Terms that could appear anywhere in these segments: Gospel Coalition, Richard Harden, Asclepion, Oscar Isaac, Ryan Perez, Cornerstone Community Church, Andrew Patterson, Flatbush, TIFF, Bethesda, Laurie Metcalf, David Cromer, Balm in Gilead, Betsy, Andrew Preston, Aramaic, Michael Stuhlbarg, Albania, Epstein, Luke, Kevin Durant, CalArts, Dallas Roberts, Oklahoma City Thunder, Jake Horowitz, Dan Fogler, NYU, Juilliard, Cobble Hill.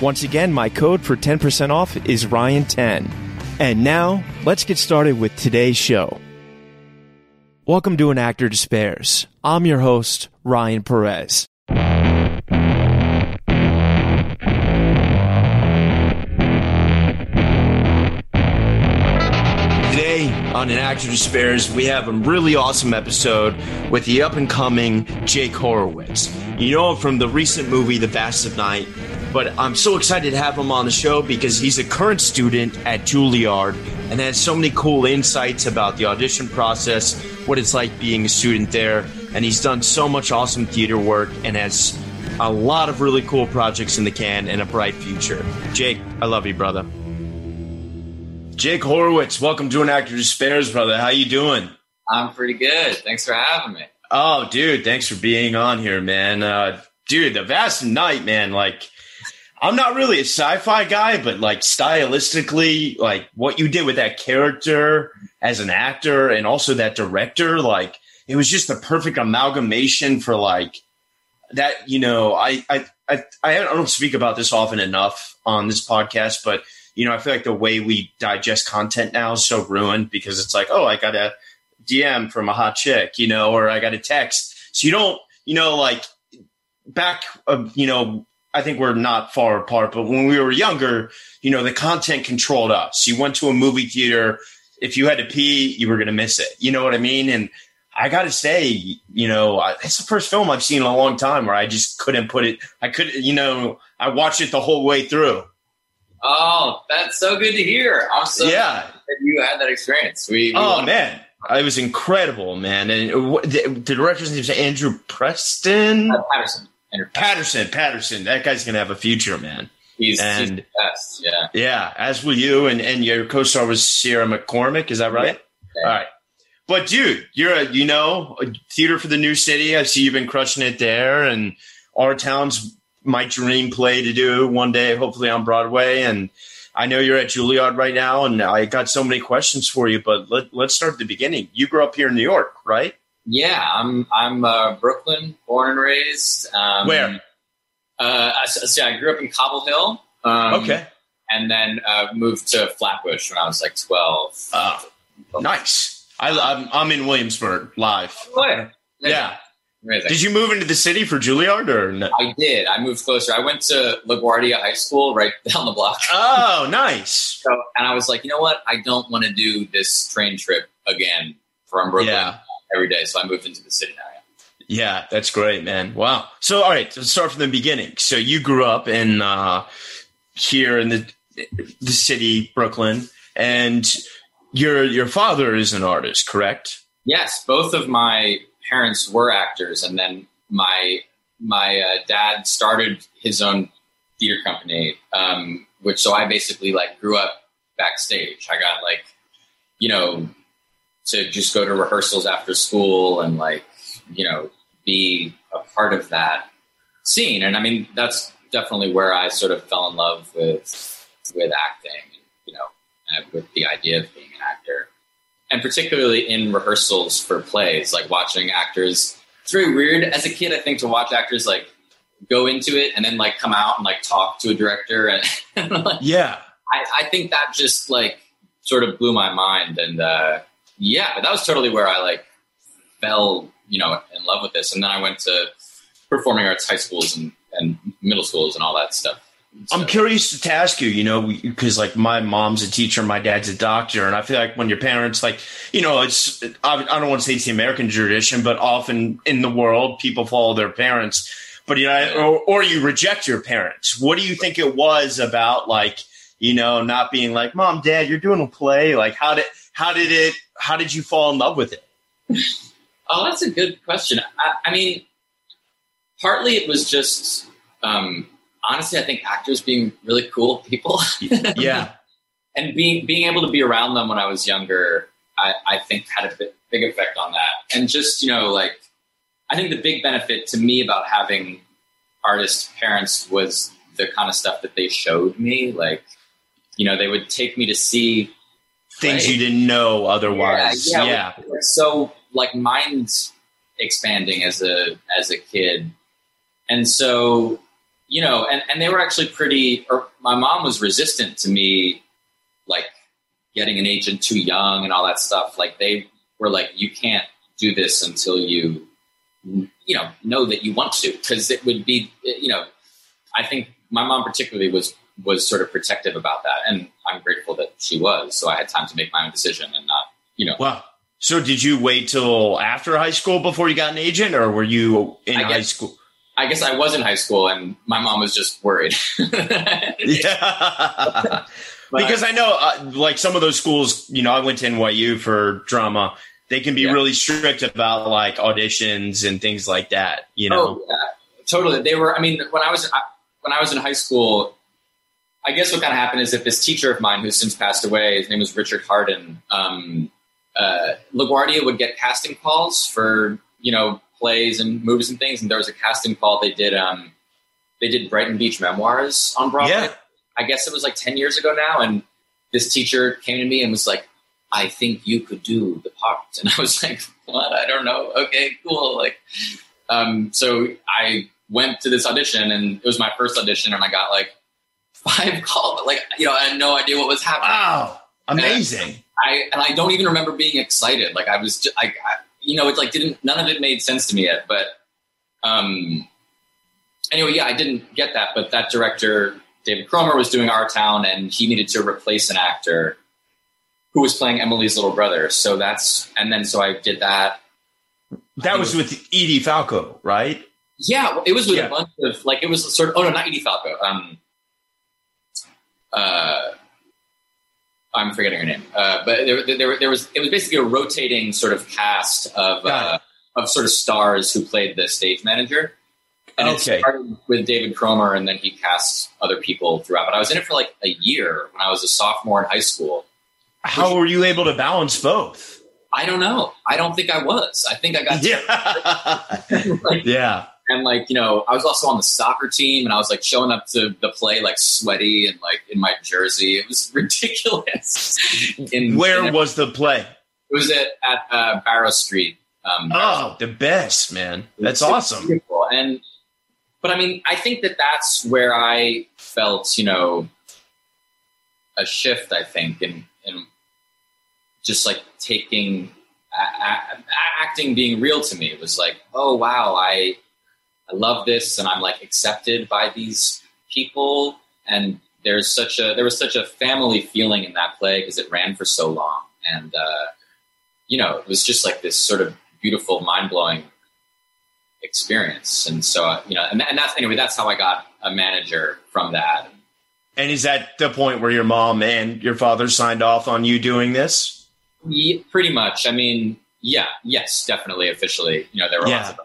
Once again, my code for 10% off is RYAN10. And now, let's get started with today's show. Welcome to An Actor Despairs. I'm your host, Ryan Perez. On An Actor Despairs, we have a really awesome episode with the up-and-coming Jake Horowitz. You know him from the recent movie, The Vast of Night, but I'm so excited to have him on the show because he's a current student at Juilliard and has so many cool insights about the audition process, what it's like being a student there, and he's done so much awesome theater work and has a lot of really cool projects in the can and a bright future. Jake, I love you, brother. Jake Horowitz, welcome to An Actor Despairs, brother. How you doing? I'm pretty good. Thanks for having me. Oh, dude, thanks for being on here, man. Dude, The Vast Night, man. Like, I'm not really a sci-fi guy, but like stylistically, like what you did with that character as an actor and also that director, like it was just the perfect amalgamation for like that. You know, I don't speak about this often enough on this podcast, but you know, I feel like the way we digest content now is so ruined because it's like, oh, I got a DM from a hot chick, you know, or I got a text. So you don't, you know, like back, you know, I think we're not far apart, but when we were younger, you know, the content controlled us. You went to a movie theater. If you had to pee, you were going to miss it. You know what I mean? And I got to say, you know, it's the first film I've seen in a long time where I just couldn't put it. I could, you know, I watched it the whole way through. Oh, that's so good to hear. I'm so glad that you had that experience. Man. It was incredible, man. And the director's name is Andrew Preston? Patterson. Andrew Patterson. Patterson. That guy's going to have a future, man. He's the best, yeah. Yeah, as will you. And your co-star was Sierra McCormick. Is that right? Yeah. All right. But, dude, you're a theater for the new city. I see you've been crushing it there. And our town's my dream play to do one day, hopefully on Broadway. And I know you're at Juilliard right now, and I got so many questions for you, but let's start at the beginning. You grew up here in New York, right? Yeah. I'm Brooklyn, born and raised. Where? I grew up in Cobble Hill. Okay. And then moved to Flatbush when I was like 12. Nice. I'm in Williamsburg live. Where? Yeah. Amazing. Did you move into the city for Juilliard or no? I did. I moved closer. I went to LaGuardia High School right down the block. Oh, nice. And I was like, you know what? I don't want to do this train trip again from Brooklyn every day. So I moved into the city now. Yeah, that's great, man. Wow. So, all right, let's start from the beginning. So you grew up in here in the city, Brooklyn, and your father is an artist, correct? Yes, both of my parents were actors, and then my dad started his own theater company, which so I basically like grew up backstage. I got like, you know, to just go to rehearsals after school and like, you know, be a part of that scene. And I mean, that's definitely where I sort of fell in love with acting, you know, with the idea of being an actor. and particularly in rehearsals for plays, like watching actors. It's very weird as a kid, I think, to watch actors like go into it and then like come out and like talk to a director. And like, yeah, I think that just like sort of blew my mind. And yeah, but that was totally where I like fell, you know, in love with this. And then I went to performing arts high schools and middle schools and all that stuff. So. I'm curious to ask you, you know, because like my mom's a teacher, my dad's a doctor. And I feel like when your parents like, you know, it's, I don't want to say it's the American tradition, but often in the world, people follow their parents, but you know, or you reject your parents. What do you think it was about like, you know, not being like, Mom, Dad, you're doing a play. Like how did you fall in love with it? Oh, that's a good question. I mean, partly it was just, honestly, I think actors being really cool people. Yeah. And being able to be around them when I was younger, I think had a big effect on that. And just, you know, like, I think the big benefit to me about having artist parents was the kind of stuff that they showed me. Like, you know, they would take me to see things you didn't know otherwise. Yeah. It was so like mind expanding as a kid. And so, you know, and they were actually my mom was resistant to me, like getting an agent too young and all that stuff. Like they were like, you can't do this until you know that you want to, because it would be, you know, I think my mom particularly was sort of protective about that. And I'm grateful that she was. So I had time to make my own decision and not, you know. Wow. So did you wait till after high school before you got an agent, or were you in high school? I guess I was in high school and my mom was just worried. Yeah. Because I know like some of those schools, you know, I went to NYU for drama. They can be really strict about like auditions and things like that, you know? Oh, yeah. Totally. They were, I mean, when I was in high school, I guess what kind of happened is that this teacher of mine who's since passed away, his name was Richard Harden. LaGuardia would get casting calls for, you know, plays and movies and things, and there was a casting call they did Brighton Beach Memoirs on Broadway. Yeah. I guess it was like 10 years ago now, and this teacher came to me and was like, I think you could do the part. And I was like, what? I don't know. Okay, cool. Like, so I went to this audition, and it was my first audition, and I got like 5 calls. Like, you know, I had no idea what was happening. Wow. Amazing. And I don't even remember being excited. Like I was just like, you know, it's like none of it made sense to me yet. But anyway, yeah, I didn't get that. But that director, David Cromer, was doing Our Town, and he needed to replace an actor who was playing Emily's little brother. So so I did that. That was with Edie Falco, right? Yeah, well, it was with a bunch of, like, it was sort of, oh no, not Edie Falco. I'm forgetting her name, but there was basically a rotating sort of cast of sort of stars who played the stage manager. And it started with David Cromer, and then he cast other people throughout. But I was in it for like a year when I was a sophomore in high school. How were you able to balance both? I don't know. I don't think I was. I think I got like, yeah. And like, you know, I was also on the soccer team, and I was like showing up to the play like sweaty and like in my jersey. It was ridiculous. Where was the play? It was at Barrow Street. Barrow Street. The best, man. That's awesome. Beautiful. But I mean, I think that that's where I felt, you know, a shift, I think, in just like taking acting being real to me. It was like, oh wow, I love this, and I'm like accepted by these people. And there was such a family feeling in that play because it ran for so long. And, you know, it was just like this sort of beautiful, mind blowing experience. And so, you know, and that's, anyway, that's how I got a manager from that. And is that the point where your mom and your father signed off on you doing this? Yeah, pretty much. I mean, yeah, yes, definitely. Officially, you know, there were lots of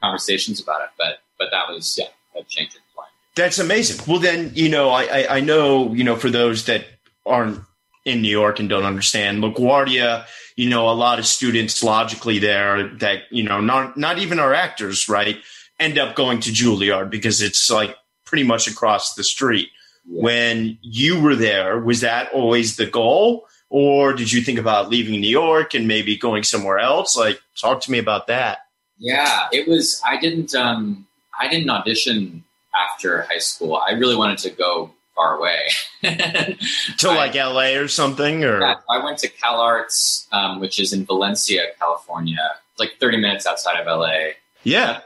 conversations about it, but that was that changed its mind. That's amazing. Well, then, you know, I know, you know, for those that aren't in New York and don't understand LaGuardia, you know, a lot of students logically there that, you know, not even our actors, right, end up going to Juilliard because it's like pretty much across the street. Yeah. When you were there, was that always the goal, Or did you think about leaving New York and maybe going somewhere else? Like, talk to me about that. Yeah, it was, I didn't audition after high school. I really wanted to go far away. To like LA or something? Or yeah, I went to CalArts, which is in Valencia, California. It's like 30 minutes outside of LA. Yeah.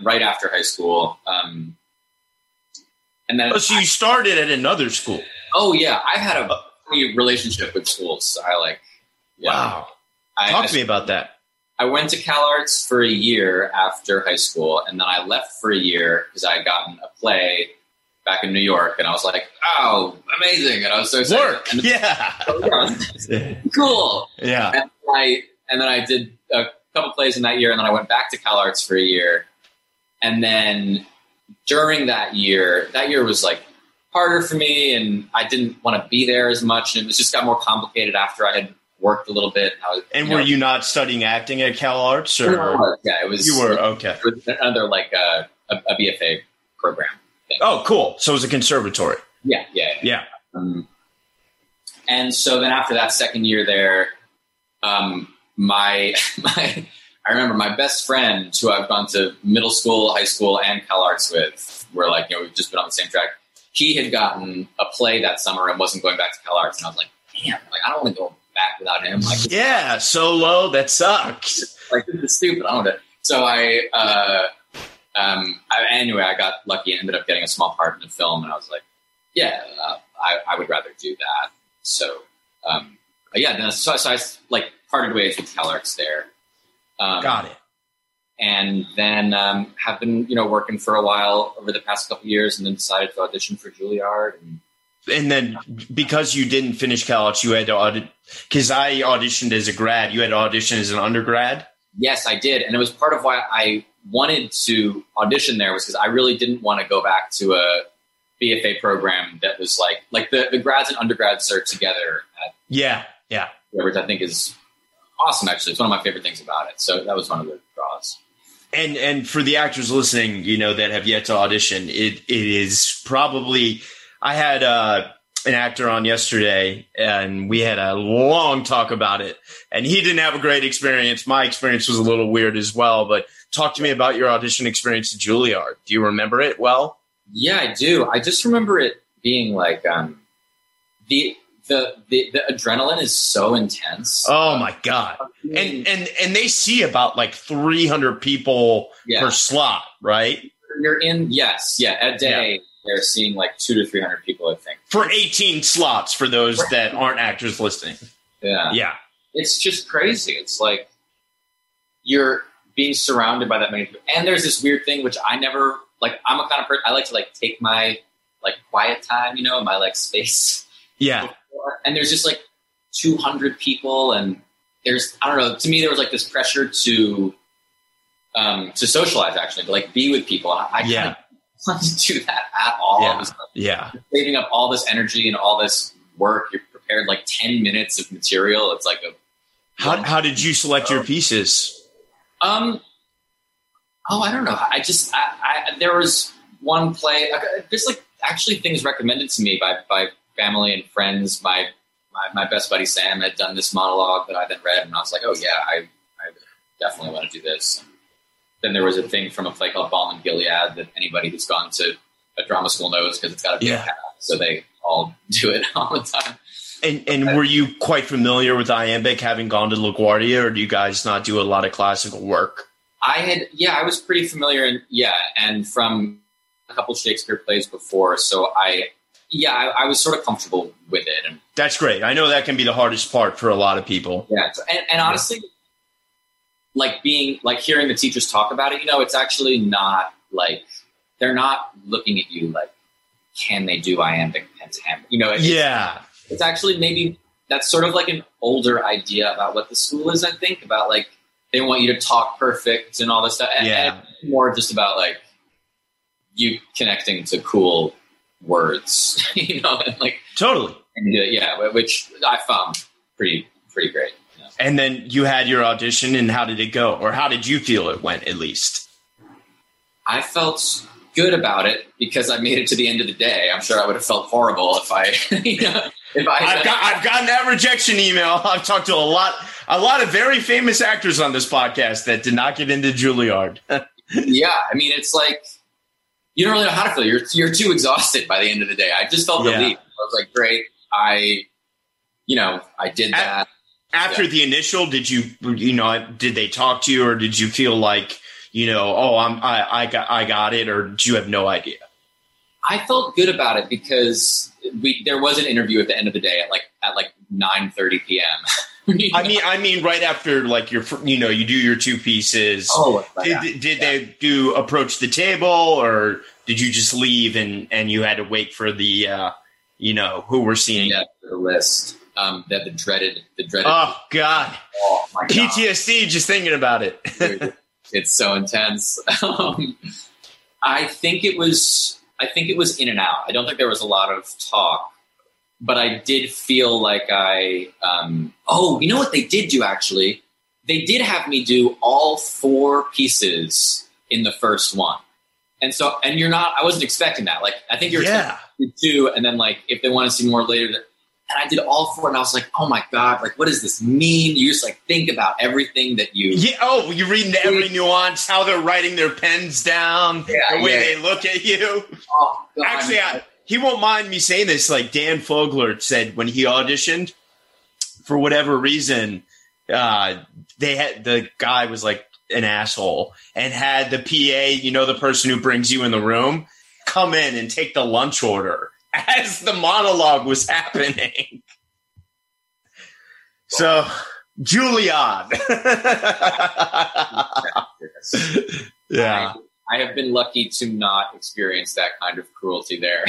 Right after high school. And then so you started at another school. Oh yeah. I had a relationship with schools. Wow. Talk to me about that. I went to CalArts for a year after high school, and then I left for a year because I had gotten a play back in New York, and I was like, oh, amazing. And I was so excited. Yeah. Cool. Yeah. And then I did a couple plays in that year, and then I went back to CalArts for a year. And then during that year was like harder for me, and I didn't want to be there as much. And it just got more complicated after I had worked a little bit. Were you not studying acting at CalArts? Or? Yeah, it was. You were, okay. It was another like a BFA program thing. Oh, cool. So it was a conservatory. Yeah. And so then after that second year there, I remember my best friend, who I've gone to middle school, high school, and CalArts with, we're like, we've just been on the same track. He had gotten a play that summer and wasn't going back to CalArts, and I was like, damn, I don't want to go back without him. Solo, that sucks. This is stupid. I don't know. So I got lucky and ended up getting a small part in the film, and I was like, I would rather do that. So, I parted ways with CalArts there. Got it. And then have been, working for a while over the past couple of years, and then decided to audition for Juilliard. And then because you didn't finish CalArts, you had to audit – because I auditioned as a grad. You had to audition as an undergrad? Yes, I did. And it was part of why I wanted to audition there, was because I really didn't want to go back to a BFA program that was like the grads and undergrads are together. Yeah. Which I think is awesome, actually. It's one of my favorite things about it. So that was one of the draws. And for the actors listening, that have yet to audition, it is probably – I had an actor on yesterday, and we had a long talk about it. And he didn't have a great experience. My experience was a little weird as well. But talk to me about your audition experience at Juilliard. Do you remember it well? Yeah, I do. I just remember it being like The adrenaline is so intense. Oh my God. And they see about like 300 people per slot, right? You're in. Yes. Yeah. A day. They're seeing like 200 to 300 people, I think, for 18 slots for those that aren't actors listening. Yeah. Yeah. It's just crazy. It's like you're being surrounded by that many people. And there's this weird thing, which I never like. I'm a kind of person. I like to take my quiet time, my space. Yeah. And there's just 200 people, and there's, I don't know, to me there was this pressure to socialize, actually, to be with people. And I want to do that at all. Yeah. You're saving up all this energy and all this work. You're prepared 10 minutes of material. It's How did you select your pieces? I don't know. I there was one play. There's actually things recommended to me by family and friends. My best buddy Sam had done this monologue that I then read, and I was like, oh yeah, I definitely want to do this. And then there was a thing from a play called Balm in Gilead that anybody who's gone to a drama school knows, because it's got a big hat, so they all do it all the time. And were you quite familiar with iambic, having gone to LaGuardia, or do you guys not do a lot of classical work? I was pretty familiar, and from a couple Shakespeare plays before, so I was sort of comfortable with it. And that's great. I know that can be the hardest part for a lot of people. Yeah. And honestly, hearing the teachers talk about it, it's actually not they're not looking at you can they do iambic pentameter? It's actually, maybe that's sort of an older idea about what the school is, I think, about they want you to talk perfect and all this stuff. And more just about you connecting to cool words, and totally. And, which I found pretty great. Yeah. And then you had your audition, and how did it go? Or how did you feel it went, at least? I felt good about it because I made it to the end of the day. I'm sure I would have felt horrible if I I've gotten that rejection email. I've talked to a lot of very famous actors on this podcast that did not get into Juilliard. Yeah, I mean, it's like you don't really know how to feel. You're too exhausted by the end of the day. I just felt relieved. I was like, great. I did that. After the initial, did they talk to you, or did you feel like, I got it, or did you have no idea? I felt good about it because there was an interview at the end of the day at 9:30 p.m. I mean, right after you do your two pieces. Oh, did they do approach the table, or did you just leave and you had to wait for the who we're seeing? Yeah, the list. That the dreaded. Oh God. Oh my God. PTSD just thinking about it. It's so intense. I think it was in and out. I don't think there was a lot of talk, but I did feel like you know what they did do actually? They did have me do all four pieces in the first one. And so, I wasn't expecting that. Like, I think you're expecting two. And then if they want to see more later, and I did all four, and I was like, oh my God, what does this mean? You just think about everything that you... Yeah, you're reading every nuance, how they're writing their pens down, the way they look at you. Oh, God. Actually, he won't mind me saying this, Dan Fogler said when he auditioned, for whatever reason, the guy was like an asshole and had the PA, the person who brings you in the room, come in and take the lunch order as the monologue was happening. So, Juilliard. Yeah. I have been lucky to not experience that kind of cruelty there.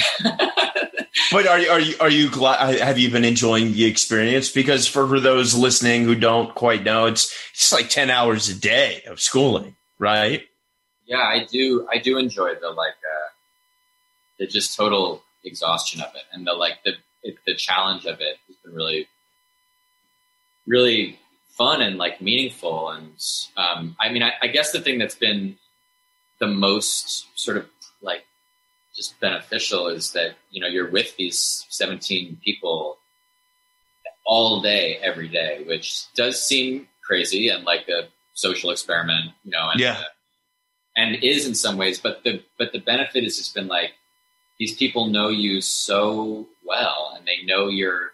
But are you glad? Have you been enjoying the experience? Because for those listening who don't quite know, it's 10 hours a day of schooling, right? Yeah, I do enjoy the just total exhaustion of it, and the challenge of it has been really, really fun and meaningful. And I guess the thing that's been the most sort of just beneficial is that you're with these 17 people all day, every day, which does seem crazy and like a social experiment, and is in some ways. But the benefit has just been these people know you so well, and they know your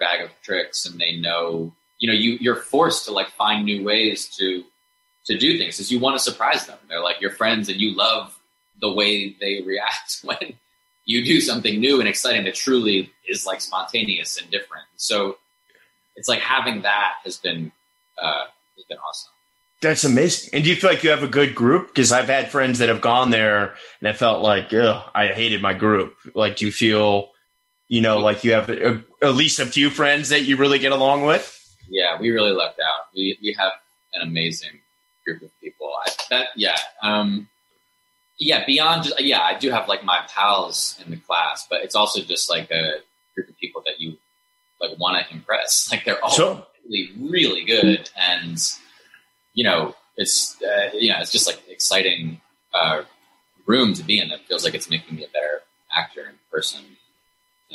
bag of tricks, and they know, you're forced to find new ways to do things because you want to surprise them. They're your friends, and you love the way they react when you do something new and exciting that truly is spontaneous and different. So it's having that has been awesome. That's amazing. And do you feel like you have a good group? Because I've had friends that have gone there and I felt I hated my group. Do you feel, you have at least a few friends that you really get along with? Yeah, we really lucked out. We have an amazing group of people. I do have my pals in the class, but it's also just a group of people that you want to impress. They're all really, really good, and it's just exciting room to be in. It feels like it's making me a better actor in person.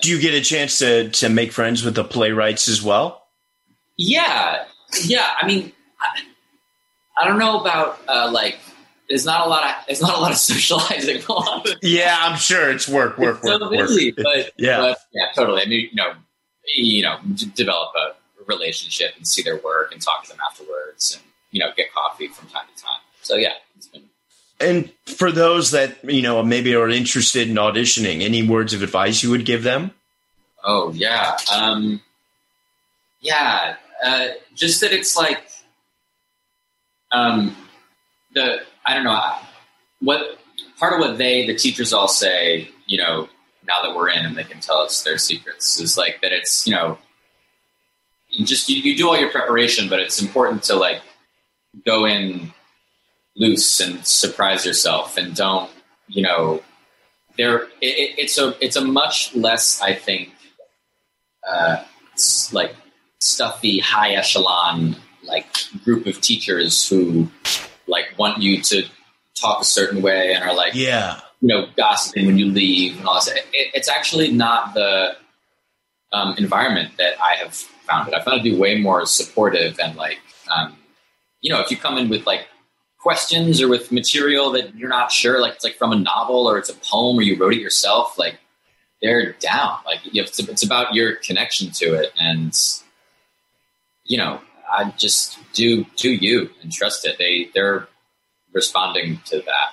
Do you get a chance to make friends with the playwrights as well? Yeah. I mean, I don't know about there's not a lot of socializing going on. Yeah, I'm sure it's work. Busy, but totally. I mean, develop a relationship and see their work and talk to them afterwards, and get coffee from time to time. So yeah, it's been. And for those that maybe are interested in auditioning, any words of advice you would give them? Oh yeah, just that it's the teachers all say, now that we're in and they can tell us their secrets, is that it's you do all your preparation, but it's important to go in loose and surprise yourself, and don't, it's a much less, I think, stuffy, high echelon, group of teachers who want you to talk a certain way and are gossiping when you leave and all that. It's actually not the environment that I have found it. I found it to be way more supportive and like, you know, if you come in with like questions or with material that you're not sure, like it's like from a novel or it's a poem or you wrote it yourself, like they're down. Like you have to, it's about your connection to it. And, you know, I just do you and trust it. They're responding to that.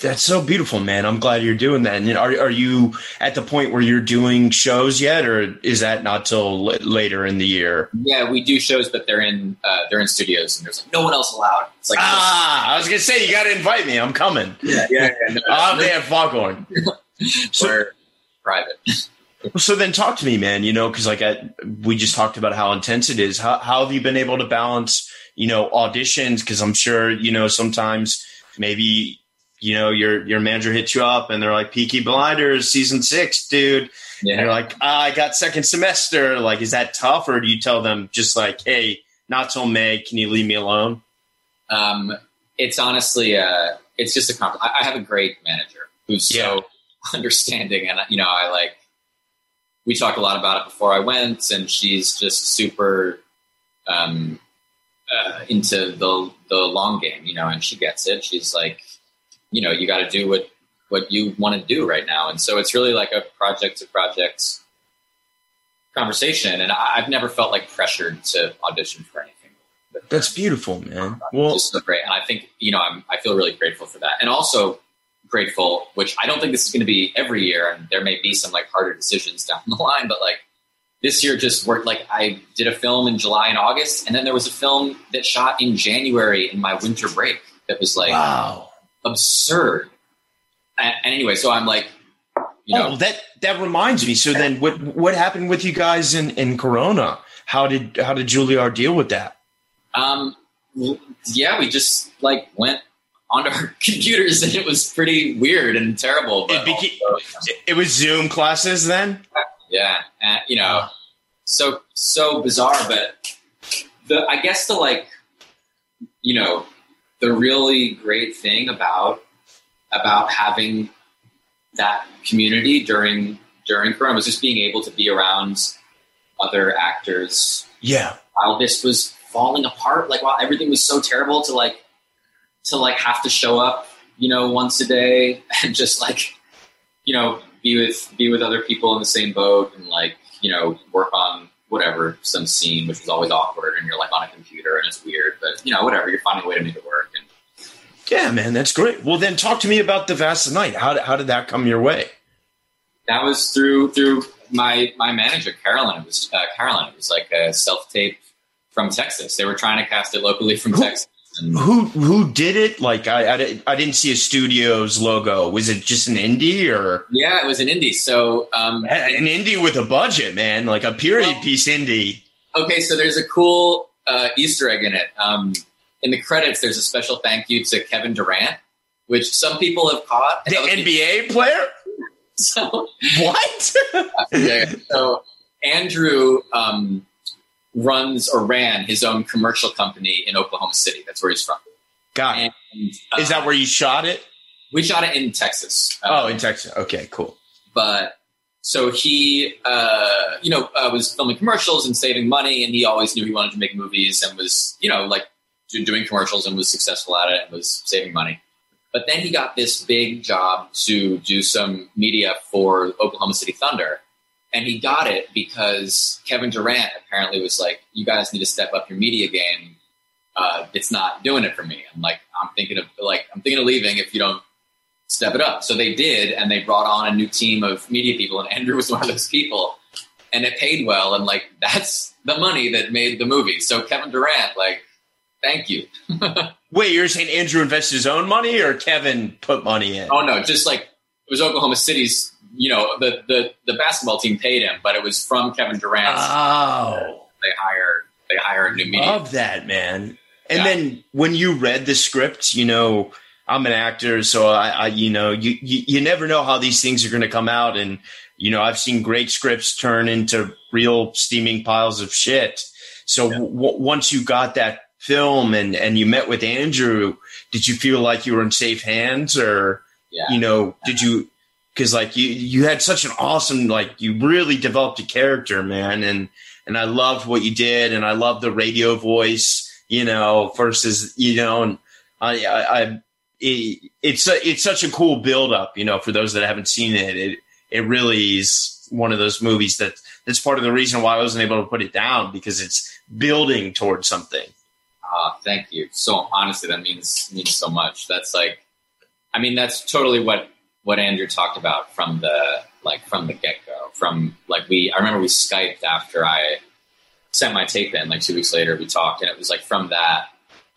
That's so beautiful, man. I'm glad you're doing that. And are you at the point where you're doing shows yet, or is that not till later in the year? Yeah, we do shows, but they're in studios, and there's like no one else allowed. It's like I was gonna say you got to invite me. I'm coming. Yeah. No, I'm there, Foghorn. We're private. So then, talk to me, man. You know, because like we just talked about how intense it is. How have you been able to balance, you know, auditions? Because I'm sure you know sometimes maybe. You know, your manager hits you up and they're like, Peaky Blinders season 6, dude. Yeah. And you're like, I got second semester. Like, is that tough? Or do you tell them just like, hey, not till May. Can you leave me alone? It's honestly, it's just a compliment. I have a great manager who's so understanding. And, you know, we talked a lot about it before I went, and she's just super into the long game, you know, and she gets it. She's like, you know, you got to do what you want to do right now. And so it's really like a project to project conversation. And I've never felt like pressured to audition for anything. But that's beautiful, man. Well, just so great. And I think, you know, I feel really grateful for that. And also grateful, which I don't think this is going to be every year. And there may be some like harder decisions down the line, but like this year just worked. Like I did a film in July and August, and then there was a film that shot in January in my winter break. That was like, wow. Absurd. And anyway, so I'm like, you know, that reminds me. So then what happened with you guys in Corona? How did Juilliard deal with that? Yeah, we just like went onto our computers and it was pretty weird and terrible. But it was Zoom classes then. Yeah. And, you know, so bizarre, but I guess the like, you know, the really great thing about having that community during Corona was just being able to be around other actors. Yeah. While this was falling apart, like while everything was so terrible, to have to show up, you know, once a day and just like, you know, be with other people in the same boat and like, you know, work on whatever, some scene, which is always awkward, and you're like on a computer and it's weird, but you know, whatever, you're finding a way to make it work. And yeah, man, that's great. Well then talk to me about The Vast of Night. How did that come your way? That was through my manager, Carolyn. It was like a self-tape from Texas. They were trying to cast it locally from Texas. And who did it? Like I didn't see a studio's logo. Was it just an indie or? Yeah, it was an indie. So an indie with a budget, man, like a period piece indie. Okay, so there's a cool Easter egg in it. In the credits, there's a special thank you to Kevin Durant, which some people have caught. The NBA player. So what? Yeah. So Andrew. Runs or ran his own commercial company in Oklahoma City. That's where he's from. Got it. And, is that where you shot it? We shot it in Texas. In Texas. Okay, cool. But so he, you know, was filming commercials and saving money, and he always knew he wanted to make movies and was, you know, like doing commercials and was successful at it and was saving money. But then he got this big job to do some media for Oklahoma City Thunder. And he got it because Kevin Durant apparently was like, you guys need to step up your media game. It's not doing it for me. I'm like, I'm thinking of leaving if you don't step it up. So they did. And they brought on a new team of media people. And Andrew was one of those people, and it paid well. And like, that's the money that made the movie. So Kevin Durant, like, thank you. Wait, you're saying Andrew invested his own money or Kevin put money in? Oh no, just like it was Oklahoma City's, you know, the basketball team paid him, but it was from Kevin Durant. Oh, they hire a new media. Love that, man. And then when you read the script, you know, I'm an actor, so I you know, you never know how these things are going to come out. And, you know, I've seen great scripts turn into real steaming piles of shit. So once you got that film and you met with Andrew, did you feel like you were in safe hands or, you know, did you, because like you had such an awesome, like you really developed a character, man. And I loved what you did. And I loved the radio voice, you know, versus, you know, and it's such a cool build up, you know, for those that haven't seen it. It really is one of those movies that's part of the reason why I wasn't able to put it down, because it's building towards something. Thank you. So honestly, that means so much. That's like, I mean, that's totally what Andrew talked about from the get-go, I remember we Skyped after I sent my tape in, like 2 weeks later we talked, and it was like from that,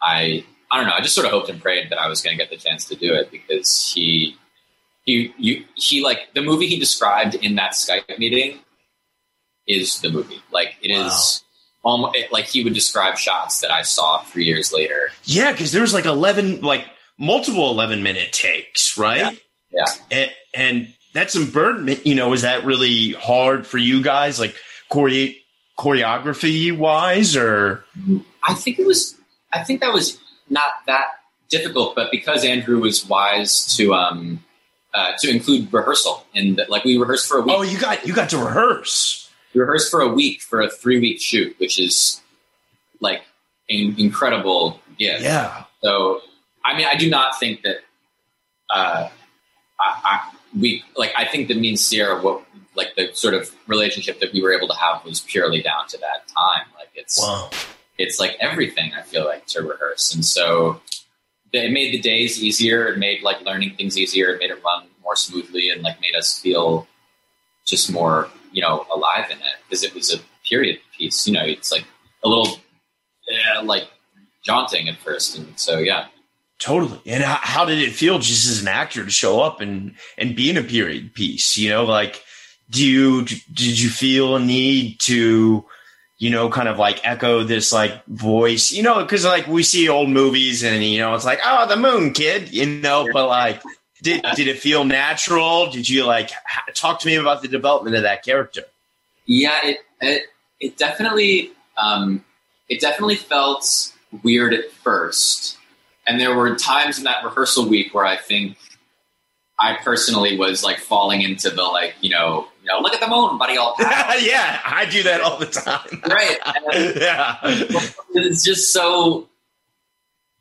I don't know. I just sort of hoped and prayed that I was going to get the chance to do it, because he like the movie he described in that Skype meeting is the movie. Like it wow. is almost like he would describe shots that I saw 3 years later. Yeah. Cause there was like 11, like multiple 11-minute takes. Right. Yeah. And that's some burden, you know. Is that really hard for you guys? Like choreography wise, or I think that was not that difficult, but because Andrew was wise to include rehearsal, and like we rehearsed for a week. Oh, you got to rehearse. We rehearsed for a week for a 3-week shoot, which is like an incredible gift. Yeah. So, I mean, I do not think that I think that me and Sierra, like the sort of relationship that we were able to have was purely down to that time. Like it's like everything, I feel like, to rehearse, and so. It made the days easier. It made like learning things easier. It made it run more smoothly, and like made us feel just more, you know, alive in it, because it was a period piece. You know, it's like a little like jaunting at first, and so yeah, totally. And how did it feel just as an actor to show up and be in a period piece? You know, like did you feel a need to, you know, kind of like echo this like voice, you know, because like we see old movies and, you know, it's like, oh, the moon, kid, you know, but like, did it feel natural? Did you like talk to me about the development of that character? Yeah, it definitely, felt weird at first. And there were times in that rehearsal week where I think I personally was like falling into the like, you know, look at the moon, buddy. All yeah, I do that all the time. Right. And yeah. It's just so,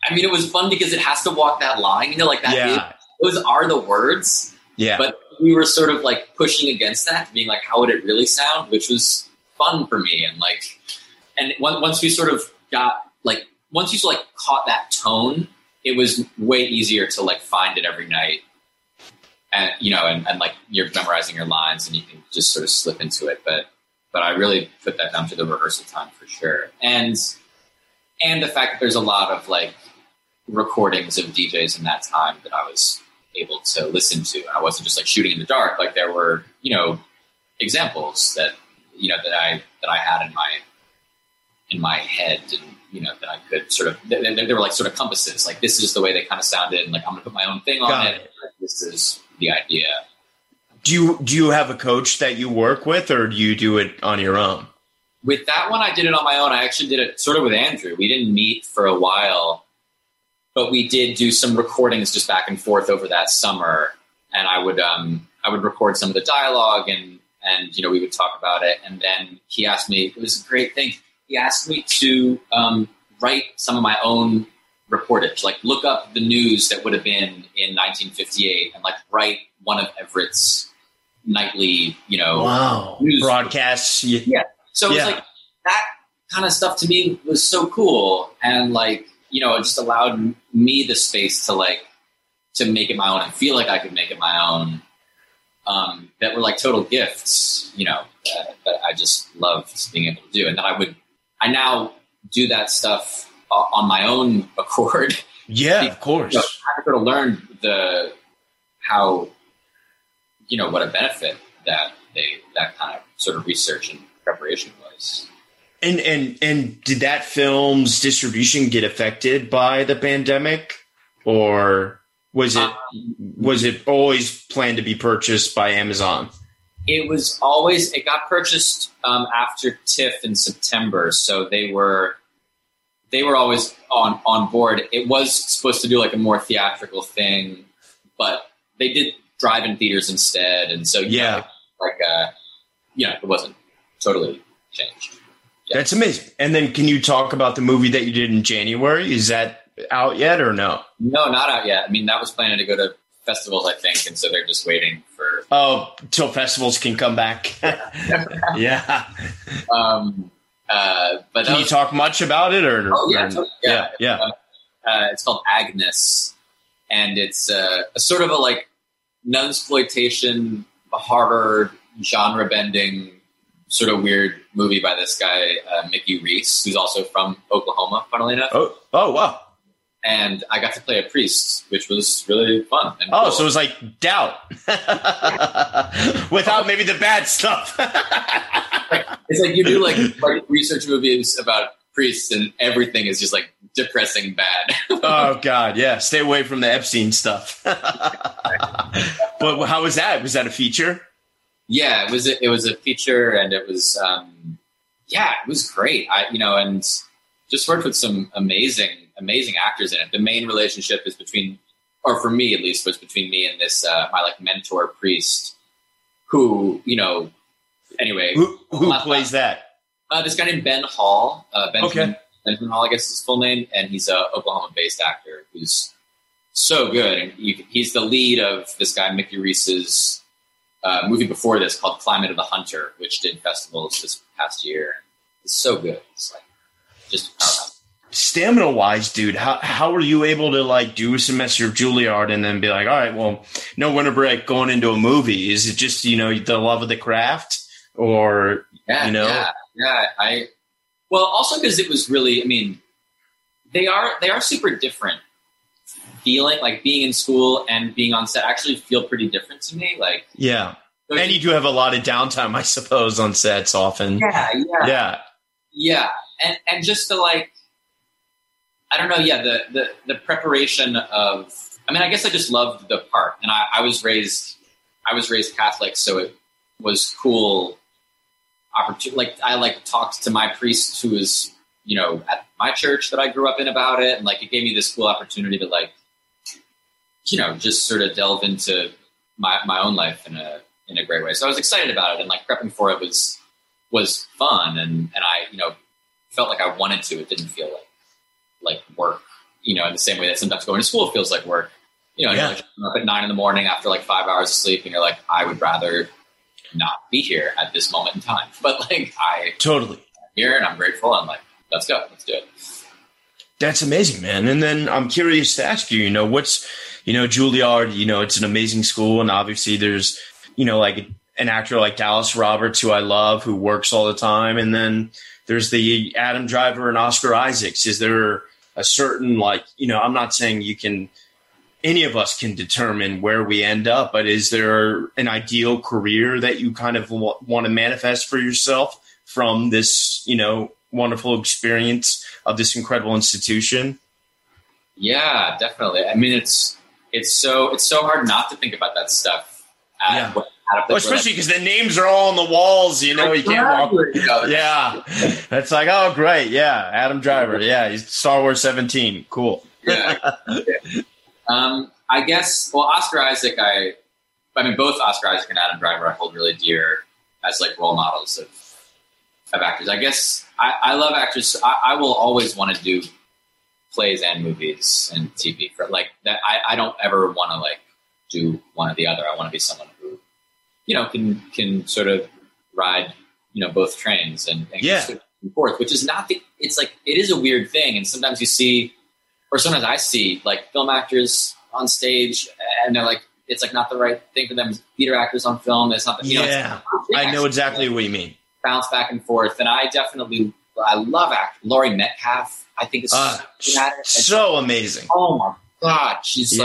I mean, it was fun because it has to walk that line, you know, like that. Yeah. Those are the words. Yeah. But we were sort of like pushing against that, being like, how would it really sound? Which was fun for me. And like, and once we sort of got like, once you like caught that tone, it was way easier to like find it every night. And, you know, and like you're memorizing your lines and you can just sort of slip into it. But I really put that down to the rehearsal time for sure. And the fact that there's a lot of like recordings of DJs in that time that I was able to listen to. I wasn't just like shooting in the dark. Like there were, you know, examples that, you know, that I had in my head, and, you know, that I could sort of, they were like sort of compasses. Like this is the way they kind of sounded, and like I'm gonna put my own thing on it. Like, this is the idea. Do you have a coach that you work with, or do you do it on your own? With that one, I did it on my own. I actually did it sort of with Andrew. We didn't meet for a while, but we did do some recordings just back and forth over that summer. And I would record some of the dialogue, and you know, we would talk about it. And then he asked me, it was a great thing. He asked me to write some of my own reportage, like look up the news that would have been in 1958 and like write one of Everett's nightly, you know, wow. news broadcasts. Yeah. So it was like that kind of stuff to me was so cool. And like, you know, it just allowed me the space to like, to make it my own and feel like I could make it my own. That were like total gifts, you know, that I just loved being able to do. And then I now do that stuff on my own accord. Yeah, because, of course. You know, I sort of learned how, you know, what a benefit that kind of sort of research and preparation was. And did that film's distribution get affected by the pandemic, or was it always planned to be purchased by Amazon? It got purchased after TIFF in September. So they were always on board. It was supposed to do like a more theatrical thing, but they did drive-in theaters instead. And so, yeah, it wasn't totally changed. Yeah. That's amazing. And then can you talk about the movie that you did in January? Is that out yet or no? No, not out yet. I mean, that was planning to go to festivals, I think. And so they're just waiting for... Oh, till festivals can come back. Yeah. But can you talk much about it? Or? Oh, yeah. Totally, yeah. It's called Agnes. And it's a sort of a like nunsploitation, horror, genre-bending, sort of weird movie by this guy, Mickey Reese, who's also from Oklahoma, funnily enough. Oh, wow. And I got to play a priest, which was really fun. And cool. So it was like Doubt. Without maybe the bad stuff. It's like you do like research movies about priests and everything is just like depressing bad. Oh, God. Yeah. Stay away from the Epstein stuff. But how was that? Was that a feature? Yeah, it was a feature, and it was, it was great. And just worked with some amazing actors in it. The main relationship is between, or for me at least, was between me and this, my like mentor priest who, anyway. Who plays that? This guy named Ben Hall, Benjamin Hall, I guess is his full name. And he's a Oklahoma based actor who's so good. And he's the lead of this guy, Mickey Reese's, movie before this called Climate of the Hunter, which did festivals this past year. It's so good. It's like just stamina wise, dude, how were you able to like do a semester of Juilliard and then be like, all right, well, no winter break going into a movie? Is it just, the love of the craft or, Yeah. Also because it was really, they are super different. Feeling like being in school and being on set actually feel pretty different to me. Like, yeah. And you do have a lot of downtime, I suppose, on sets often. Yeah. And just the like, I don't know. Yeah. The preparation of, I guess I just loved the part, and I was raised Catholic. So it was cool. Like I like talked to my priest who is, at my church that I grew up in about it. And like, it gave me this cool opportunity to like, just sort of delve into my own life in a great way. So I was excited about it, and like prepping for it was fun. And I, felt like I wanted to. It didn't feel like work, in the same way that sometimes going to school feels like work, and you're like up at 9 a.m. after like 5 hours of sleep, and you're like, I would rather not be here at this moment in time. But like, I'm here and I'm grateful. I'm like, let's go. Let's do it. That's amazing, man. And then I'm curious to ask you, what's, Juilliard, it's an amazing school. And obviously there's, like an actor like Dallas Roberts, who I love, who works all the time. And then there's the Adam Driver and Oscar Isaacs. Is there a certain I'm not saying any of us can determine where we end up, but is there an ideal career that you kind of want to manifest for yourself from this, wonderful experience of this incredible institution? Yeah, definitely. It's so hard not to think about that stuff. Especially because the names are all on the walls, you can't walk. Yeah. It's like, oh, great. Yeah. Adam Driver. Yeah. He's Star Wars 17. Cool. Yeah. Okay. I guess, Oscar Isaac, both Oscar Isaac and Adam Driver, I hold really dear as like role models of actors. I guess I love actors. I will always want to do plays and movies and TV for like that. I don't ever want to like do one or the other. I want to be someone who, can sort of ride, both trains and yeah, sort of forth, which is it is a weird thing. And sometimes sometimes I see like film actors on stage and they're like, it's like not the right thing for them. Theater actors on film. It's not I know exactly what you mean. Bounce back and forth. And I love acting. Laurie Metcalf, I think is so amazing. Oh my God. She's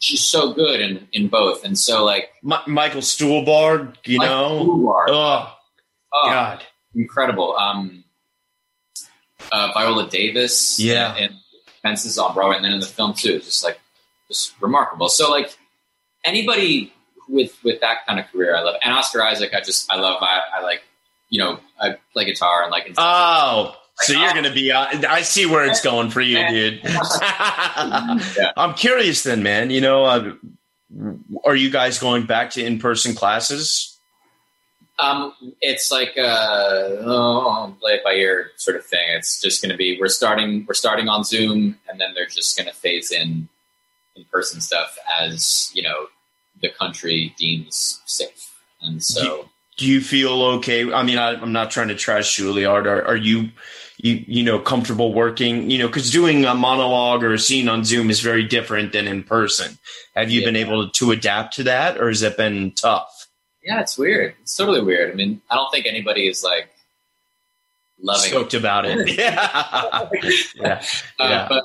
she's so good in both. And so like Michael Stuhlbarg, Oh God. Incredible. Viola Davis. Yeah. And Fences on Broadway. And then in the film too, just remarkable. So like anybody with that kind of career, I love it. And Oscar Isaac, I play guitar and like. Oh, you're going to be. I see where it's going for you, dude. Yeah. I'm curious then, man. Are you guys going back to in-person classes? It's like a play by ear sort of thing. It's just going to be we're starting on Zoom, and then they're just going to phase in person stuff as the country deems safe. And so, do you feel okay? I mean, I'm not trying to trash Juilliard. Are you comfortable working? Because doing a monologue or a scene on Zoom is very different than in person. Have you been able to adapt to that, or has it been tough? Yeah, it's weird. It's totally weird. I mean, I don't think anybody is loving stoked about it. Yeah. Yeah. But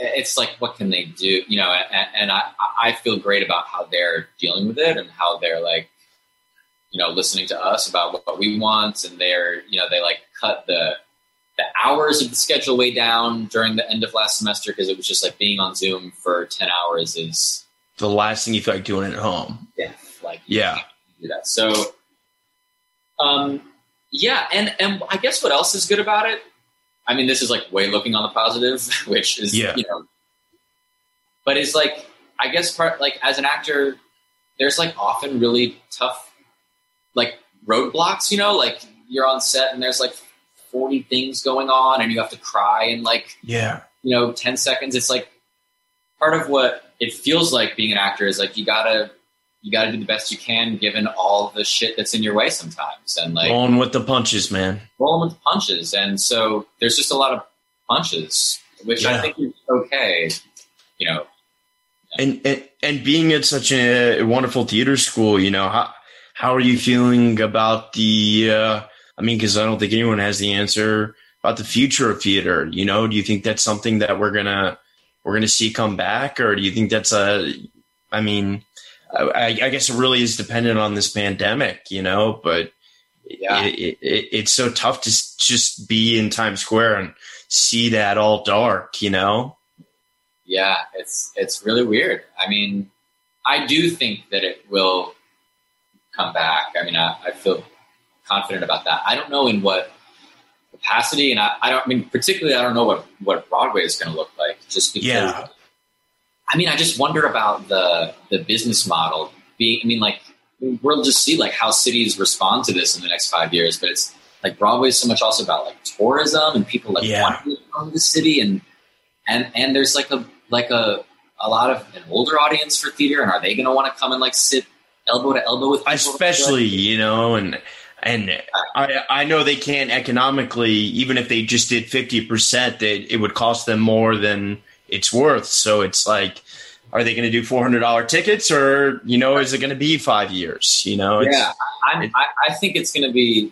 it's what can they do? And I feel great about how they're dealing with it and how they're listening to us about what we want, and they're they cut the hours of the schedule way down during the end of last semester because it was just being on Zoom for 10 hours is the last thing you feel like doing at home. Yeah. You can't do that. So, And I guess what else is good about it? I mean, this is way looking on the positive, which is, but it's I guess part, as an actor, there's often really tough, roadblocks, you're on set and there's 40 things going on and you have to cry in 10 seconds. It's part of what it feels like being an actor is you gotta do the best you can given all the shit that's in your way sometimes, and rolling with the punches, man. Rolling with the punches, and so there's just a lot of punches, which I think is okay, Yeah. And being at such a wonderful theater school, how are you feeling about the? Because I don't think anyone has the answer about the future of theater. Do you think that's something that we're going to see come back? Or do you think that's I guess it really is dependent on this pandemic, but it's so tough to just be in Times Square and see that all dark, Yeah, it's really weird. I mean, I do think that it will come back. I mean, I feel confident about that. I don't know in what capacity, and I don't know what Broadway is going to look like, just because I just wonder about the business model being, we'll just see how cities respond to this in the next 5 years, but it's Broadway is so much also about tourism and people want to own the city, and there's a lot of an older audience for theater, and are they going to want to come and sit elbow to elbow with people? Especially, And I know they can't economically, even if they just did 50%, it would cost them more than it's worth. So it's are they going to do $400 tickets, or, is it going to be 5 years? I think it's going to be,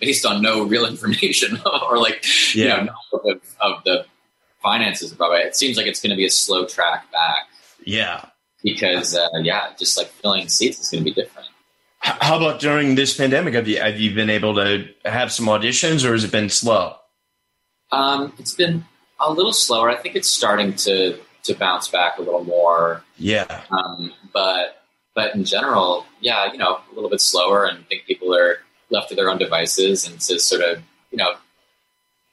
based on no real information or of the finances of Broadway, it seems it's going to be a slow track back. Yeah. Because, just filling seats is going to be different. How about during this pandemic? Have you been able to have some auditions, or has it been slow? It's been a little slower. I think it's starting to bounce back a little more. Yeah. But in general, a little bit slower, and I think people are left to their own devices and to sort of,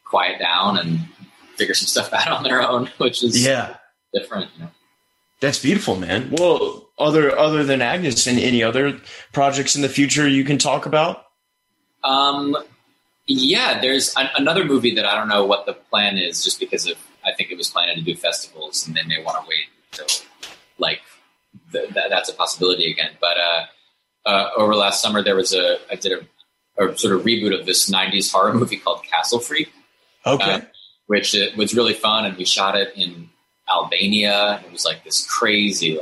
quiet down and figure some stuff out on their own, which is different, That's beautiful, man. Well, other than Agnes, and any other projects in the future you can talk about? There's another movie that I don't know what the plan is, just because I think it was planned to do festivals, and then they want to wait until that's a possibility again. But over last summer, there was I did a sort of reboot of this 90s horror movie called Castle Freak. Okay. Which it was really fun, and we shot it in Albania. It was this crazy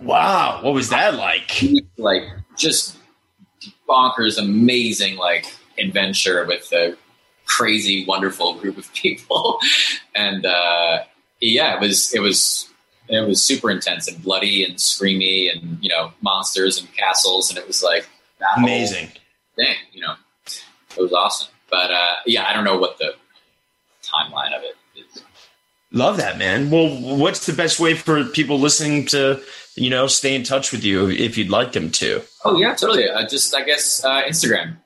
wow, what was that like? Just bonkers amazing adventure with a crazy wonderful group of people. And it was super intense and bloody and screamy, and monsters and castles, and it was that amazing whole thing. It was awesome. But I don't know what the timeline of it is. Love that, man. Well, what's the best way for people listening to, stay in touch with you if you'd like them to? Oh, yeah, totally. Instagram,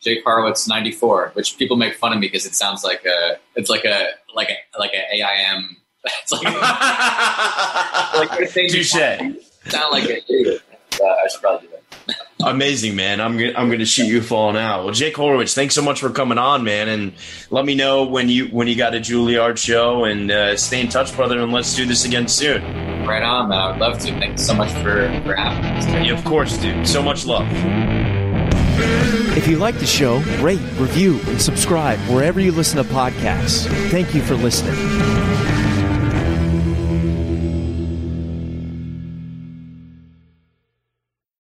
Jake Horowitz 94, which people make fun of me because it sounds like a AIM It's like touche. Sound like it, dude. I should probably do that. Amazing, man. I'm gonna shoot you a fall now. Well, Jake Horowitz, thanks so much for coming on, man. And let me know when you got a Juilliard show, and stay in touch, brother. And let's do this again soon. Right on, man. I would love to. Thanks so much for having us. Yeah, of course, dude. So much love. If you like the show, rate, review, and subscribe wherever you listen to podcasts. Thank you for listening.